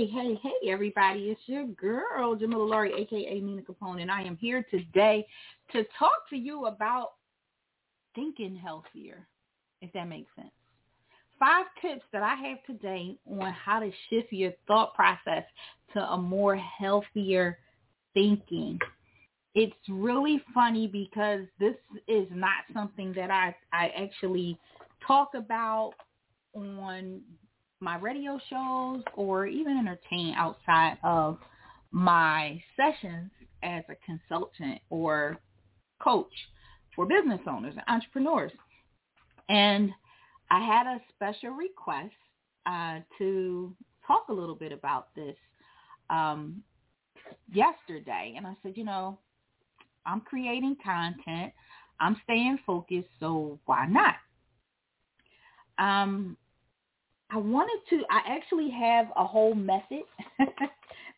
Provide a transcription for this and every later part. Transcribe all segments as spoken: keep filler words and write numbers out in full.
Hey, hey, hey, everybody. It's your girl, Jamila Laurie, a k a. Nina Capone, and I am here today to talk to you about thinking healthier, if that makes sense. Five tips that I have today on how to shift your thought process to a more healthier thinking. It's really funny because this is not something that I, I actually talk about on my radio shows or even entertain outside of my sessions as a consultant or coach for business owners and entrepreneurs. And I had a special request uh, to talk a little bit about this um, yesterday. And I said, you know, I'm creating content. I'm staying focused, so why not? Um, I wanted to, I actually have a whole method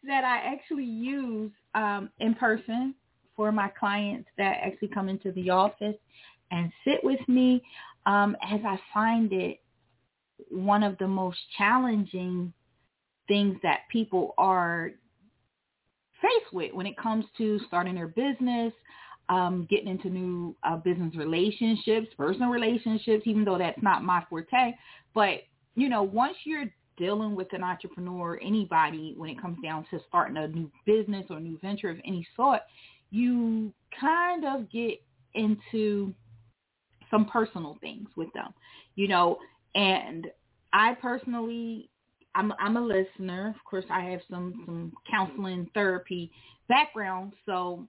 that I actually use um, in person for my clients that actually come into the office and sit with me, um, as I find it one of the most challenging things that people are faced with when it comes to starting their business, um, getting into new uh, business relationships, personal relationships, even though that's not my forte. But, you know, once you're dealing with an entrepreneur or anybody, when it comes down to starting a new business or new venture of any sort, you kind of get into some personal things with them, you know, and I personally, I'm, I'm a listener. Of course, I have some, some counseling therapy background, so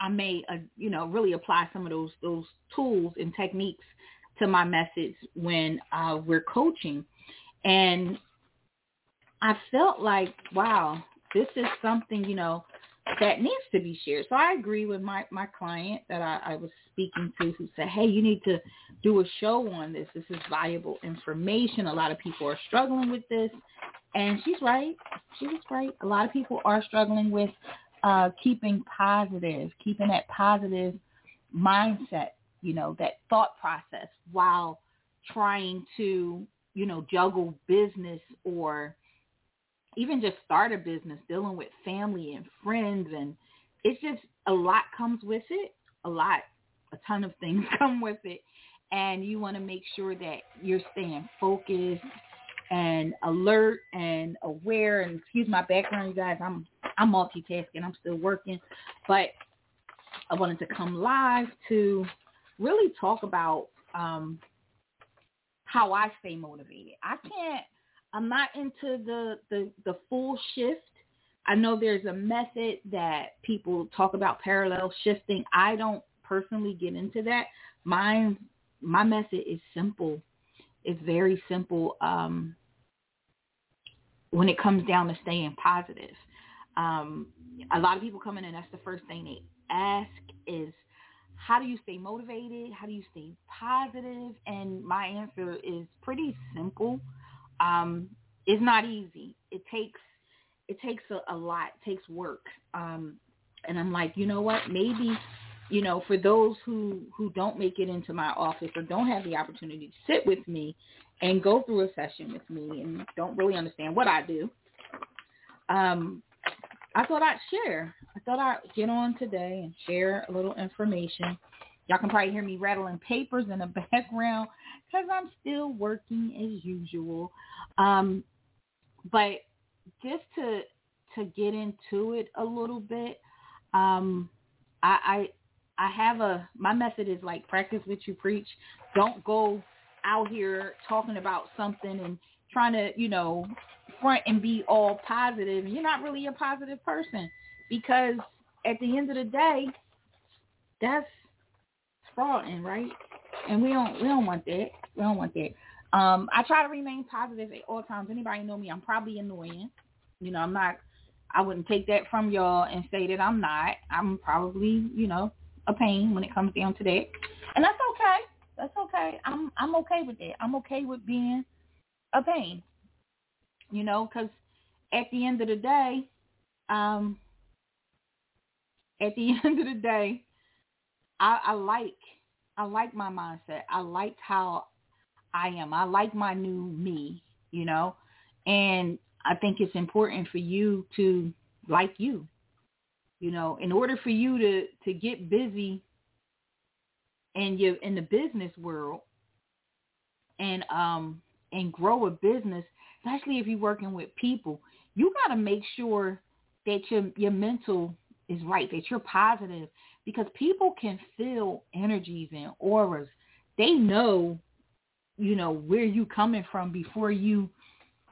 I may, uh, you know, really apply some of those, those tools and techniques to my methods when uh, we're coaching. And I felt like, wow, this is something, you know, that needs to be shared. So I agree with my, my client that I, I was speaking to who said, hey, you need to do a show on this. This is valuable information. A lot of people are struggling with this. And she's right. She was right. A lot of people are struggling with uh, keeping positive, keeping that positive mindset, you know, that thought process while trying to, you know, juggle business or even just start a business, dealing with family and friends. And it's just a lot comes with it. A lot, a ton of things come with it. And you want to make sure that you're staying focused and alert and aware. And excuse my background, you guys, I'm, I'm multitasking. I'm still working, but I wanted to come live to really talk about um, how I stay motivated. I can't, I'm not into the, the, the full shift. I know there's a method that people talk about, parallel shifting. I don't personally get into that. Mine, my method is simple. It's very simple um, when it comes down to staying positive. Um, a lot of people come in and that's the first thing they ask is, how do you stay motivated? How do you stay positive? And my answer is pretty simple. Um, it's not easy. It takes, it takes a, a lot. It takes work. Um, and I'm like, you know what? Maybe, you know, for those who, who don't make it into my office or don't have the opportunity to sit with me and go through a session with me and don't really understand what I do, um, I thought I'd share. I thought I'd get on today and share a little information. Y'all can probably hear me rattling papers in the background because I'm still working as usual. Um, but just to to get into it a little bit, um, I, I I have a my method is like practice what you preach. Don't go out here talking about something and trying to, you know, front and be all positive. You're not really a positive person because at the end of the day, that's frauding, right? And we don't we don't want that. We don't want that. Um, I try to remain positive at all times. Anybody know me, I'm probably annoying. You know, I'm not, I wouldn't take that from y'all and say that I'm not. I'm probably, you know, a pain when it comes down to that. And that's okay. That's okay. I'm I'm okay with that. I'm okay with being a pain. You know, because at the end of the day, um, at the end of the day, I, I like, I like my mindset. I like how I am. I like my new me, you know, and I think it's important for you to, like you, you know, in order for you to, to get busy in your, in the business world and, um, and grow a business, especially if you're working with people, you got to make sure that your, your mental is right, that you're positive, because people can feel energies and auras. They know, you know, where you coming from before you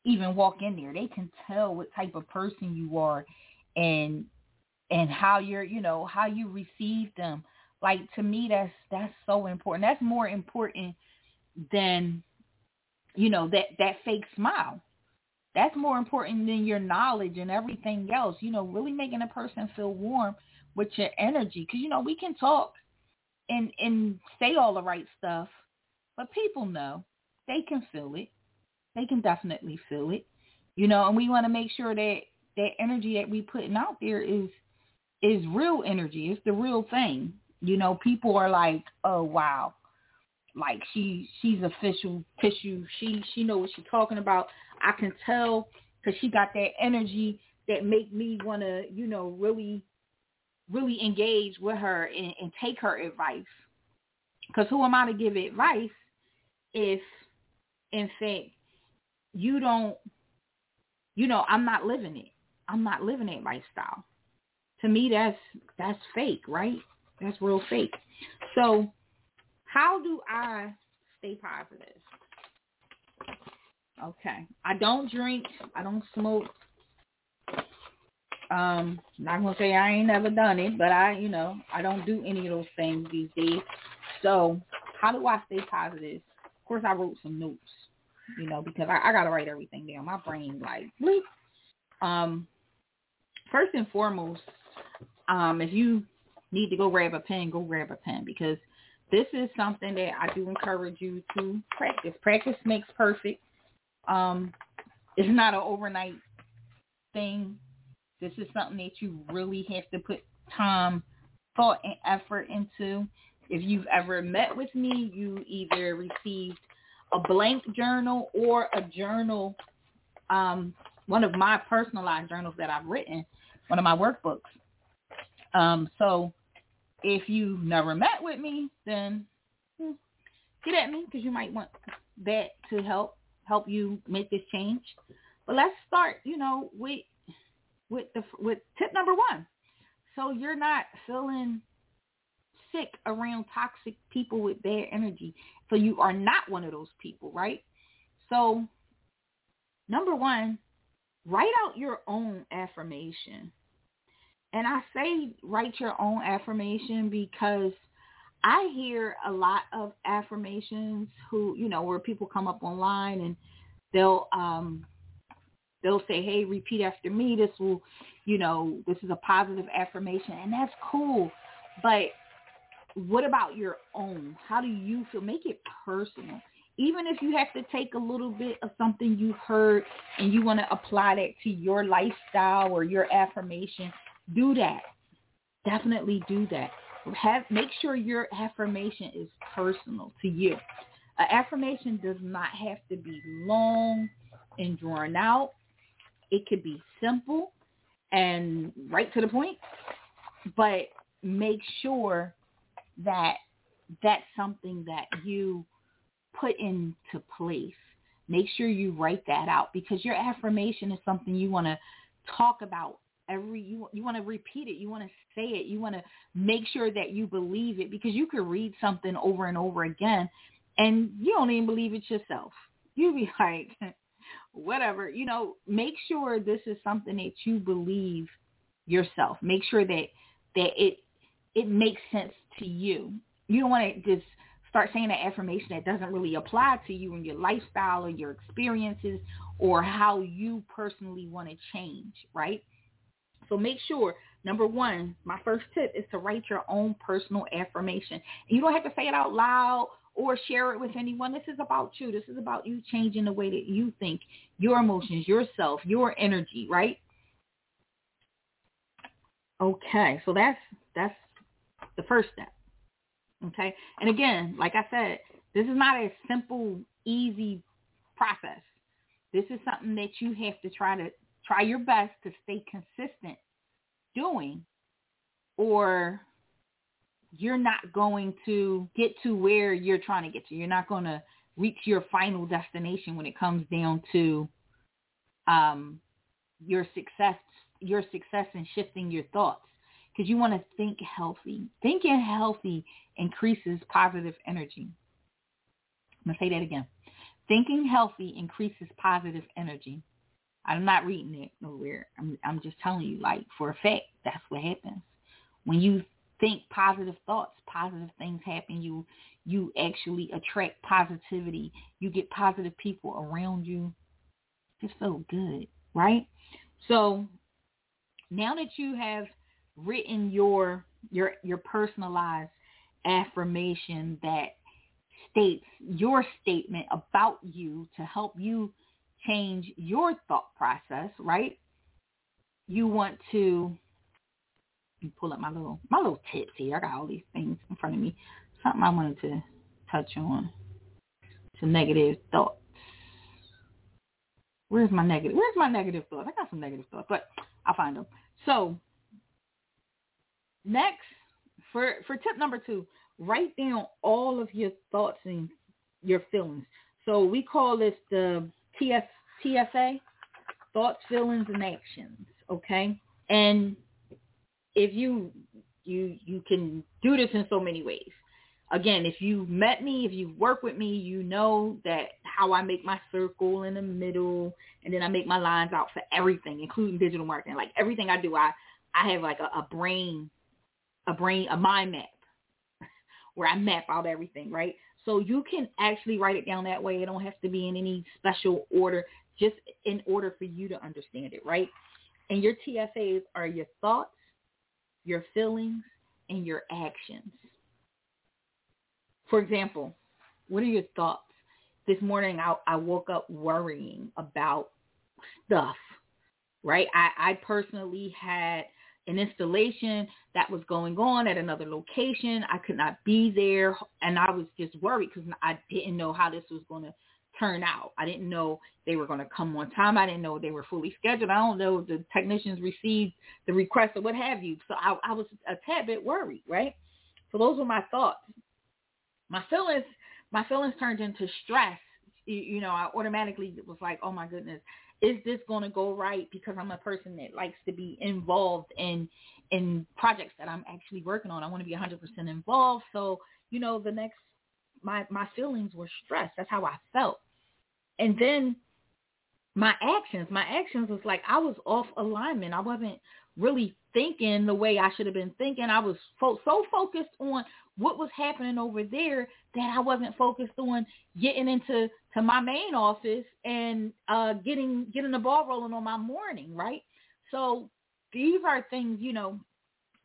even walk in there. They can tell what type of person you are and, and how you're, you know, how you receive them. Like, to me, that's, that's so important. That's more important than, you know, that, that fake smile. That's more important than your knowledge and everything else, you know, really making a person feel warm with your energy. Because, you know, we can talk and, and say all the right stuff, but people know. They can feel it. They can definitely feel it, you know, and we want to make sure that that energy that we putting out there is is real energy. It's the real thing. You know, people are like, oh, wow. Like, she, she's official tissue. She, she knows what she's talking about. I can tell because she got that energy that make me want to, you know, really, really engage with her and, and take her advice. Because who am I to give advice if, in fact, you don't, you know, I'm not living it. I'm not living that lifestyle. To me, that's, that's fake, right? That's real fake. So, how do I stay positive? Okay. I don't drink. I don't smoke. Um, not going to say I ain't never done it, but I, you know, I don't do any of those things these days. So how do I stay positive? Of course, I wrote some notes, you know, because I, I got to write everything down. My brain, like, bleep. Um, first and foremost, um, if you need to go grab a pen, go grab a pen, because this is something that I do encourage you to practice. Practice makes perfect. Um, it's not an overnight thing. This is something that you really have to put time, thought, and effort into. If you've ever met with me, you either received a blank journal or a journal, um, one of my personalized journals that I've written, one of my workbooks. Um, so if you've never met with me, then hmm, get at me, because you might want that to help help you make this change. But let's start, you know, with with the with tip number one. So you're not feeling sick around toxic people with bad energy. So you are not one of those people, right? So number one, write out your own affirmation. And I say write your own affirmation because I hear a lot of affirmations who, you know, where people come up online and they'll, um, they'll say, hey, repeat after me. This will, you know, this is a positive affirmation, and that's cool. But what about your own? How do you feel? Make it personal. Even if you have to take a little bit of something you've heard and you want to apply that to your lifestyle or your affirmation, do that. Definitely do that. Have, make sure your affirmation is personal to you. An affirmation does not have to be long and drawn out. It could be simple and right to the point, but make sure that that's something that you put into place. Make sure you write that out, because your affirmation is something you want to talk about. Every you you want to repeat it. You want to say it. You want to make sure that you believe it, because you could read something over and over again, and you don't even believe it yourself. You be like, whatever. You know, make sure this is something that you believe yourself. Make sure that that it it makes sense to you. You don't want to just start saying an affirmation that doesn't really apply to you and your lifestyle or your experiences or how you personally want to change, right? So make sure, number one, my first tip is to write your own personal affirmation. You don't have to say it out loud or share it with anyone. This is about you. This is about you changing the way that you think, your emotions, yourself, your energy, right? Okay, so that's that's the first step, okay? And again, like I said, this is not a simple, easy process. This is something that you have to try to try your best to stay consistent doing, or you're not going to get to where you're trying to get to. You're not going to reach your final destination when it comes down to um, your success, your success in shifting your thoughts, because you want to think healthy. Thinking healthy increases positive energy. I'm going to say that again. Thinking healthy increases positive energy. I'm not reading it nowhere. I'm, I'm just telling you, like, for a fact, that's what happens. When you think positive thoughts, positive things happen. You you actually attract positivity. You get positive people around you. Just feel good, right? So now that you have written your your your personalized affirmation that states your statement about you to help you change your thought process, right? You want to pull up my little my little tips here. I got all these things in front of me. Something I wanted to touch on. Some negative thoughts. Where's my negative? Where's my negative thoughts? I got some negative thoughts, but I'll find them. So next, for for tip number two, write down all of your thoughts and your feelings. So we call this the T S, T F A, thoughts, feelings, and actions, okay? And if you, you, you can do this in so many ways. Again, if you've met me, if you've worked with me, you know that how I make my circle in the middle, and then I make my lines out for everything, including digital marketing. Like everything I do, I, I have like a, a brain, a brain, a mind map, where I map out everything, right? So you can actually write it down that way. It don't have to be in any special order, just in order for you to understand it, right? And your T F As are your thoughts, your feelings, and your actions. For example, what are your thoughts? This morning I, I woke up worrying about stuff, right? I, I personally had an installation that was going on at another location. I could not be there, and I was just worried because I didn't know how this was going to turn out. I didn't know they were going to come on time. I didn't know they were fully scheduled. I don't know if the technicians received the request or what have you. So I, I was a tad bit worried, right? So those were my thoughts. My feelings, my feelings turned into stress. You, you know, I automatically was like, oh my goodness, is this going to go right? Because I'm a person that likes to be involved in in projects that I'm actually working on. I want to be one hundred percent involved. So, you know, the next, my, my feelings were stressed. That's how I felt. And then my actions, my actions was like I was off alignment. I wasn't really thinking the way I should have been thinking. I was fo- so focused on what was happening over there that I wasn't focused on getting into to my main office and uh, getting getting the ball rolling on my morning, right? So these are things, you know,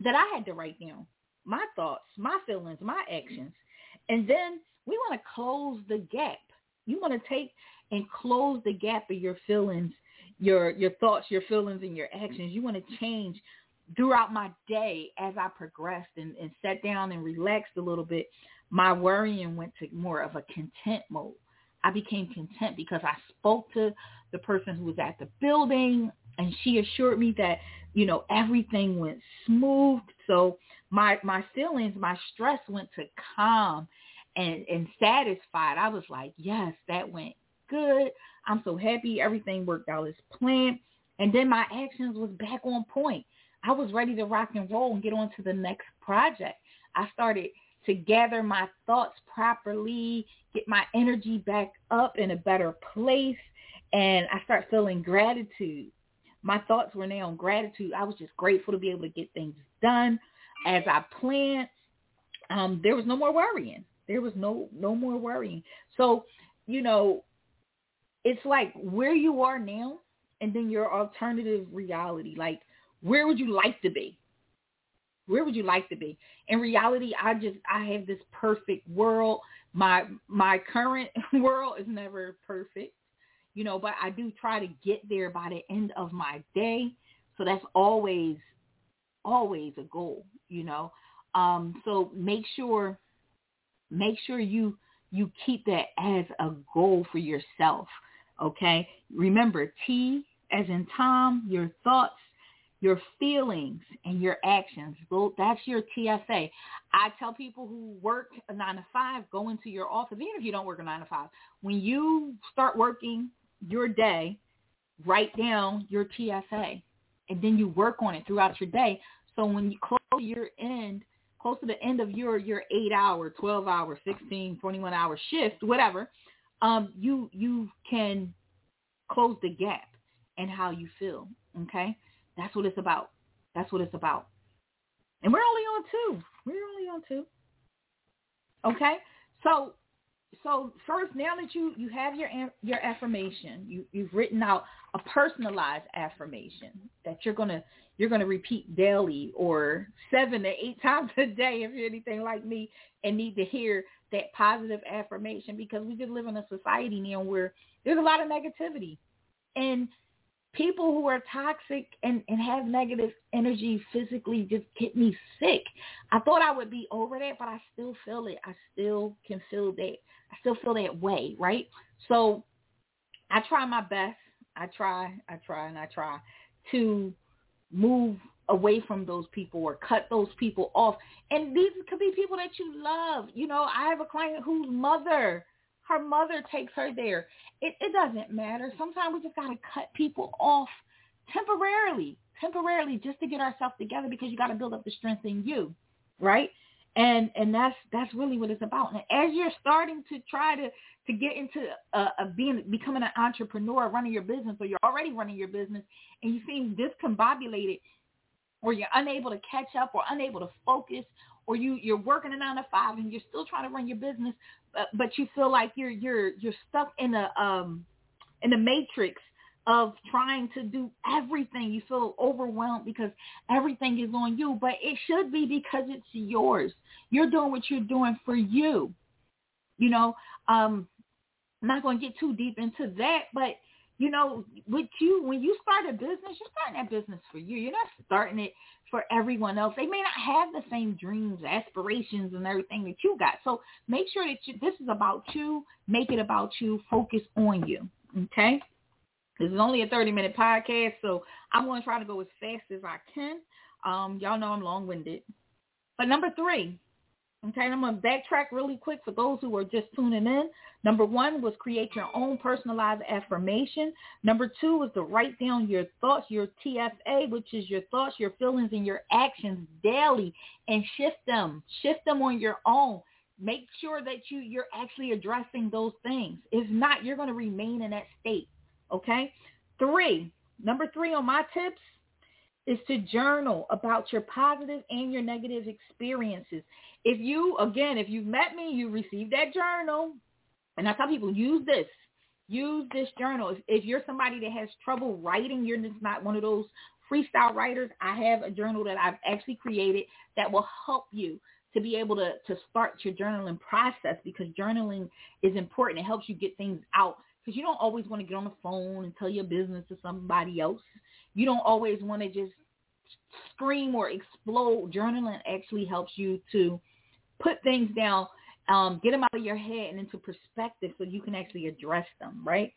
that I had to write down, my thoughts, my feelings, my actions. And then we want to close the gap. You want to take and close the gap of your feelings, your your thoughts, your feelings, and your actions. You want to change throughout my day as I progressed and, and sat down and relaxed a little bit. My worrying went to more of a content mode. I became content because I spoke to the person who was at the building, and she assured me that, you know, everything went smooth. So my my feelings, my stress went to calm and, and satisfied. I was like, yes, that went good. I'm so happy. Everything worked out as planned. And then my actions was back on point. I was ready to rock and roll and get on to the next project. I started to gather my thoughts properly, get my energy back up in a better place, and I start feeling gratitude. My thoughts were now on gratitude. I was just grateful to be able to get things done as I planned. Um, there was no more worrying. There was no, no more worrying. So, you know, it's like where you are now and then your alternative reality, like, where would you like to be? Where would you like to be? In reality, I just, I have this perfect world. My, my current world is never perfect, you know, but I do try to get there by the end of my day. So that's always, always a goal, you know? Um, so make sure, make sure you, you keep that as a goal for yourself. Okay. Remember, T as in Tom, your thoughts, your feelings, and your actions. Well, that's your T S A. I tell people who work a nine to five, go into your office, even if you don't work a nine to five. When you start working your day, write down your T S A, and then you work on it throughout your day. So when you close your end, close to the end of your, your eight-hour, twelve-hour, sixteen, twenty-one-hour shift, whatever, um, you you can close the gap in how you feel, okay? That's what it's about. That's what it's about. And we're only on two. We're only on two. Okay? So so first, now that you, you have your your affirmation, you, you've written out a personalized affirmation that you're going to you're going to repeat daily or seven to eight times a day if you're anything like me and need to hear that positive affirmation, because we just live in a society now where there's a lot of negativity. And people who are toxic and, and have negative energy physically just get me sick. I thought I would be over that, but I still feel it. I still can feel that. I still feel that way, right? So I try my best. I try, I try, and I try to move away from those people or cut those people off. And these could be people that you love. You know, I have a client whose mother Her mother takes her there. It, it doesn't matter. Sometimes we just got to cut people off temporarily, temporarily just to get ourselves together, because you got to build up the strength in you, right? And and that's that's really what it's about. And as you're starting to try to, to get into a, a being becoming an entrepreneur, running your business, or you're already running your business and you seem discombobulated, or you're unable to catch up or unable to focus, or you, you're working a nine to five and you're still trying to run your business, but, but you feel like you're you're you're stuck in a um in a matrix of trying to do everything. You feel overwhelmed because everything is on you, but it should be, because it's yours. You're doing what you're doing for you. You know, um, I'm not going to get too deep into that, but you know, with you, when you start a business, you're starting that business for you. You're not starting it for everyone else. They may not have the same dreams, aspirations, and everything that you got. So make sure that you, this is about you. Make it about you. Focus on you, okay? This is only a thirty-minute podcast, so I'm going to try to go as fast as I can. Um, y'all know I'm long-winded. But number three, okay, I'm going to backtrack really quick for those who are just tuning in. Number one was create your own personalized affirmation. Number two was to write down your thoughts, your T S A, which is your thoughts, your feelings, and your actions daily, and shift them. Shift them on your own. Make sure that you, you're actually addressing those things. If not, you're going to remain in that state, okay? Three, number three on my tips is to journal about your positive and your negative experiences. If you, again, if you've met me, you received that journal. And I tell people, use this. Use this journal. If, if you're somebody that has trouble writing, you're just not one of those freestyle writers, I have a journal that I've actually created that will help you to be able to, to start your journaling process, because journaling is important. It helps you get things out, because you don't always want to get on the phone and tell your business to somebody else. You don't always want to just scream or explode. Journaling actually helps you to put things down, um, get them out of your head and into perspective so you can actually address them, right?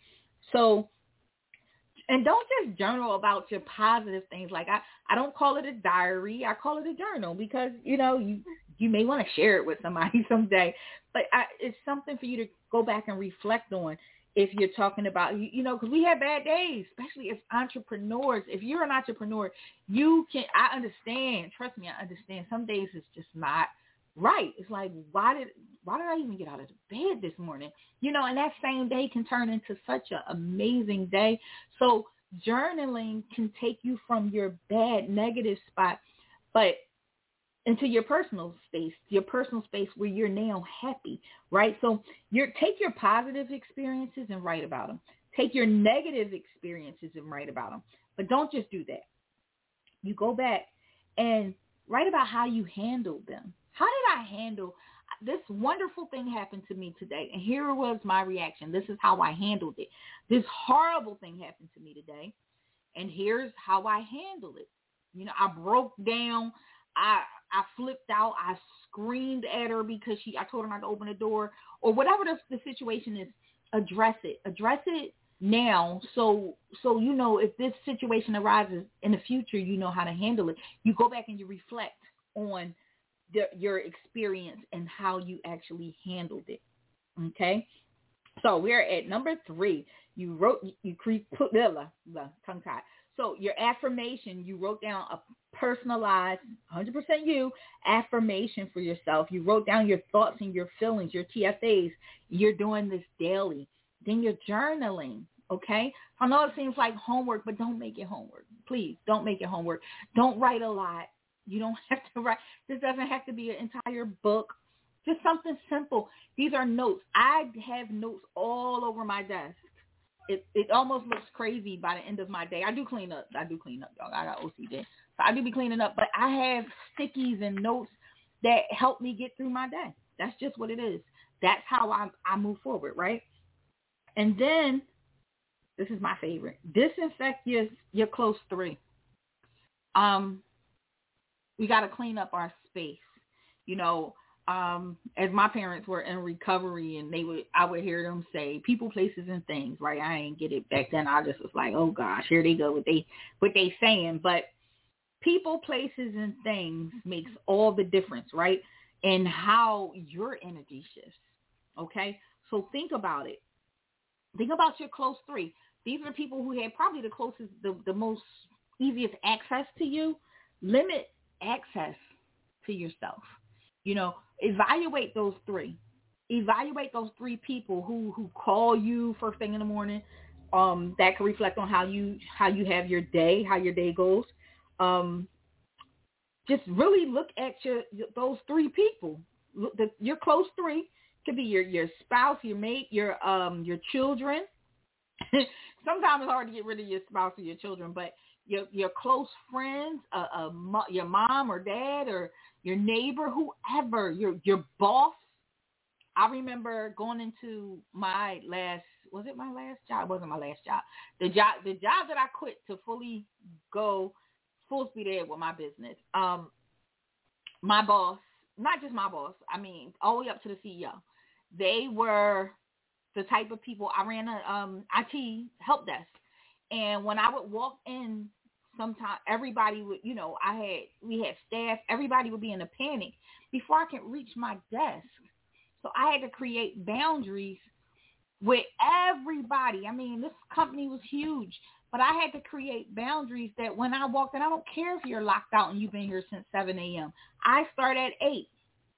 So, and don't just journal about your positive things. Like I, I don't call it a diary. I call it a journal because, you know, you, you may want to share it with somebody someday, but I, it's something for you to go back and reflect on. If you're talking about, you know, because we have bad days, especially as entrepreneurs. If you're an entrepreneur, you can, I understand. Trust me, I understand. Some days it's just not right. It's like, why did why did I even get out of bed this morning? You know, and that same day can turn into such an amazing day. So journaling can take you from your bad negative spot, but into your personal space, your personal space where you're now happy, right? So you're, take your positive experiences and write about them. Take your negative experiences and write about them. But don't just do that. You go back and write about how you handled them. How did I handle this wonderful thing happened to me today, and here was my reaction. This is how I handled it. This horrible thing happened to me today, and here's how I handled it. You know, I broke down. I I flipped out. I screamed at her because she. I told her not to open the door, or whatever the, the situation is. Address it. Address it now. So, so, you know, if this situation arises in the future, you know how to handle it. You go back and you reflect on the, your experience and how you actually handled it. Okay. So we're at number three. You wrote, you create, tongue tied. So your affirmation, you wrote down a personalized, one hundred percent you, affirmation for yourself. You wrote down your thoughts and your feelings, your T F As. You're doing this daily. Then you're journaling, okay? I know it seems like homework, but don't make it homework. Please, don't make it homework. Don't write a lot. You don't have to write. This doesn't have to be an entire book. Just something simple. These are notes. I have notes all over my desk. It it almost looks crazy by the end of my day. I do clean up. I do clean up, y'all. I got O C D. So I do be cleaning up. But I have stickies and notes that help me get through my day. That's just what it is. That's how I, I move forward, right? And then, this is my favorite. Disinfect your, your close three. Um, we got to clean up our space. You know, Um, as my parents were in recovery, and they would, I would hear them say people, places, and things, right? I ain't get it back then. I just was like, oh gosh, here they go with they, what they saying. But people, places, and things makes all the difference, right? And how your energy shifts. Okay. So think about it. Think about your close three. These are people who had probably the closest, the, the most easiest access to you. Limit access to yourself. You know, evaluate those three. Evaluate those three people who, who call you first thing in the morning. Um, that can reflect on how you how you have your day, how your day goes. Um, just really look at your those three people. Look, the, your close three could be your, your spouse, your mate, your um your children. Sometimes it's hard to get rid of your spouse or your children, but your your close friends, uh, uh mo- your mom or dad or your neighbor, whoever, your your boss. I remember going into my last, was it my last job? It wasn't my last job. The job the job that I quit to fully go full speed ahead with my business. Um, my boss, not just my boss, I mean, all the way up to the C E O. They were the type of people. I ran a um, I T help desk. And when I would walk in, sometimes everybody would, you know, I had, we had staff, everybody would be in a panic before I could reach my desk. So I had to create boundaries with everybody. I mean, this company was huge, but I had to create boundaries that when I walked in, I don't care if you're locked out and you've been here since seven a.m. I start at eight,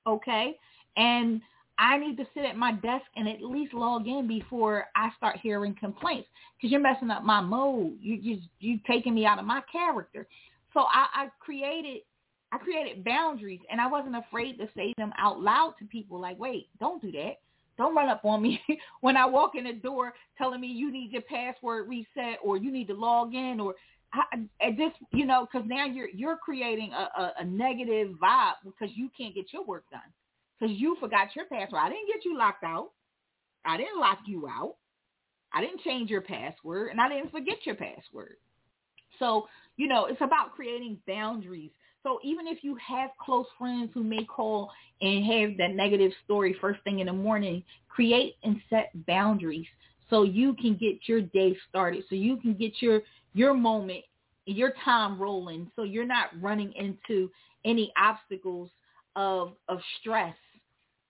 okay? And I need to sit at my desk and at least log in before I start hearing complaints, because you're messing up my mode. You you you taking me out of my character. So I, I created I created boundaries, and I wasn't afraid to say them out loud to people. Like, wait, don't do that. Don't run up on me when I walk in the door telling me you need your password reset or you need to log in, or I, I just, you know, because now you're you're creating a, a, a negative vibe because you can't get your work done. Because you forgot your password. I didn't get you locked out. I didn't lock you out. I didn't change your password, and I didn't forget your password. So, you know, it's about creating boundaries. So even if you have close friends who may call and have that negative story first thing in the morning, create and set boundaries so you can get your day started, so you can get your, your moment, your time rolling, so you're not running into any obstacles of of stress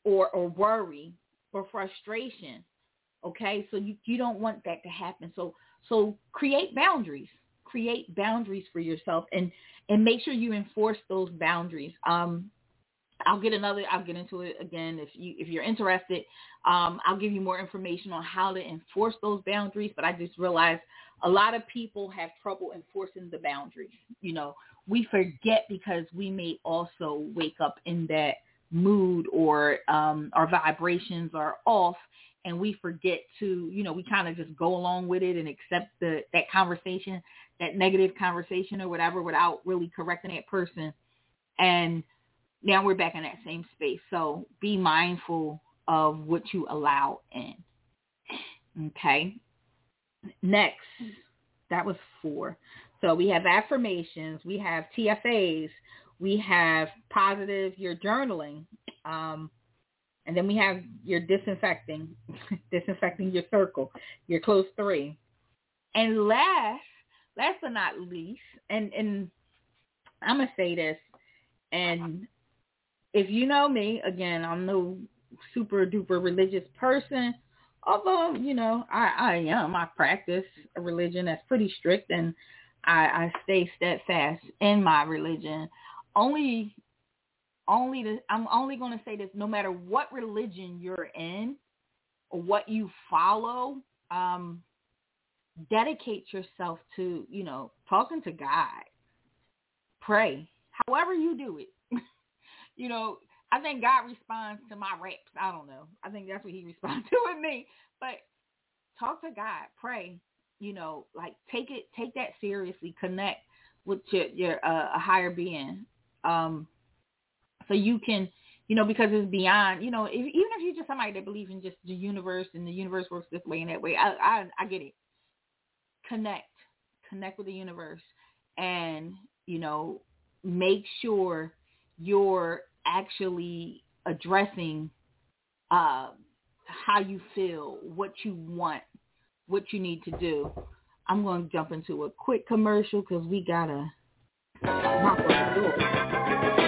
or, or worry or frustration, okay? So you, you don't want that to happen. So so create boundaries. Create boundaries for yourself, and, and make sure you enforce those boundaries. Um, I'll get another. I'll get into it again if you if you're interested. Um, I'll give you more information on how to enforce those boundaries. But I just realized a lot of people have trouble enforcing the boundaries. You know, we forget because we may also wake up in that mood, or um, our vibrations are off, and we forget to, you know, we kind of just go along with it and accept the that conversation, that negative conversation or whatever, without really correcting that person. And now we're back in that same space. So be mindful of what you allow in. Okay. Next, that was four. So we have affirmations, we have T F As, we have positive, your journaling, um, and then we have your disinfecting, disinfecting your circle, your close three, And last, last but not least, and, and I'm going to say this, and if you know me, again, I'm no super duper religious person, although, you know, I, I am. I practice a religion that's pretty strict, and I, I stay steadfast in my religion. Only, only the, I'm only going to say this, no matter what religion you're in or what you follow, um, dedicate yourself to, you know, talking to God, pray, however you do it. You know, I think God responds to my raps. I don't know. I think that's what he responds to with me. But talk to God, pray, you know, like take it, take that seriously, connect with your, your uh, a higher being. Um, so you can, you know, because it's beyond, you know, if, even if you're just somebody that believes in just the universe and the universe works this way and that way, I, I, I get it. Connect, connect with the universe, and, you know, make sure you're actually addressing uh, how you feel, what you want, what you need to do. I'm going to jump into a quick commercial because we got to knock on the door.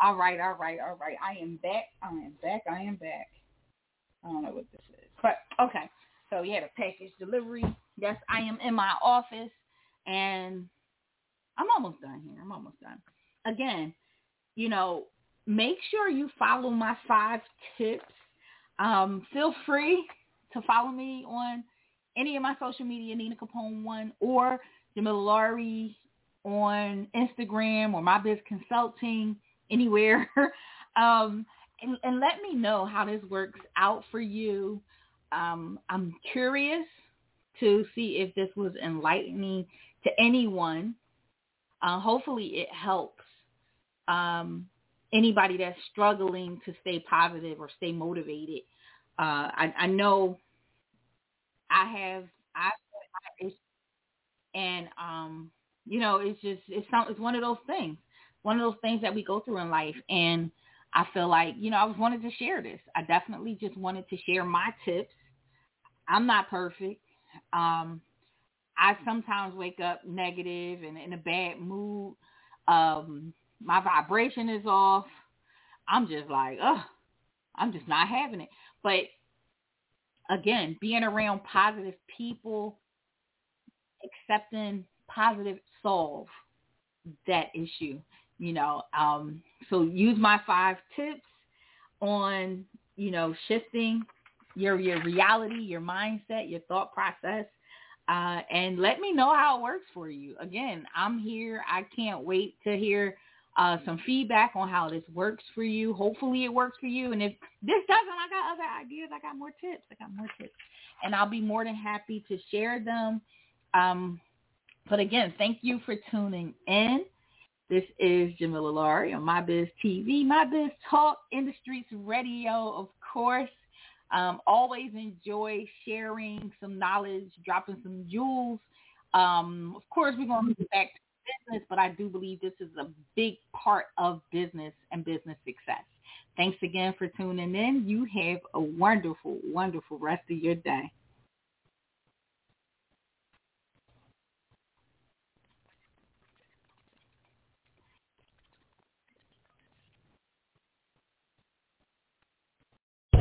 All right, all right, all right. I am back. I am back. I am back. I don't know what this is. But, okay. So, yeah, the package delivery. Yes, I am in my office. And I'm almost done here. I'm almost done. Again, you know, make sure you follow my five tips. Um, feel free to follow me on any of my social media, Nina Capone one, or Jamila Laurie on Instagram, or My Biz Consulting. Anywhere, um, and, and let me know how this works out for you. Um, I'm curious to see if this was enlightening to anyone. Uh, hopefully it helps um, anybody that's struggling to stay positive or stay motivated. Uh, I, I know I have, I've had my issues, and um, you know, it's just, it's some, it's one of those things. One of those things that we go through in life. And I feel like, you know, I was wanted to share this. I definitely just wanted to share my tips. I'm not perfect. Um, I sometimes wake up negative and in a bad mood. Um, my vibration is off. I'm just like, oh, I'm just not having it. But again, being around positive people, accepting positive, solve that issue. You know, um, so use my five tips on, you know, shifting your your reality, your mindset, your thought process, uh, and let me know how it works for you. Again, I'm here. I can't wait to hear uh, some feedback on how this works for you. Hopefully it works for you. And if this doesn't, I got other ideas. I got more tips. I got more tips. And I'll be more than happy to share them. Um, but again, thank you for tuning in. This is Jamila Laurie on My Biz T V, My Biz Talk Industries Radio, of course. Um, always enjoy sharing some knowledge, dropping some jewels. Um, of course, we're going to get back to business, but I do believe this is a big part of business and business success. Thanks again for tuning in. You have a wonderful, wonderful rest of your day.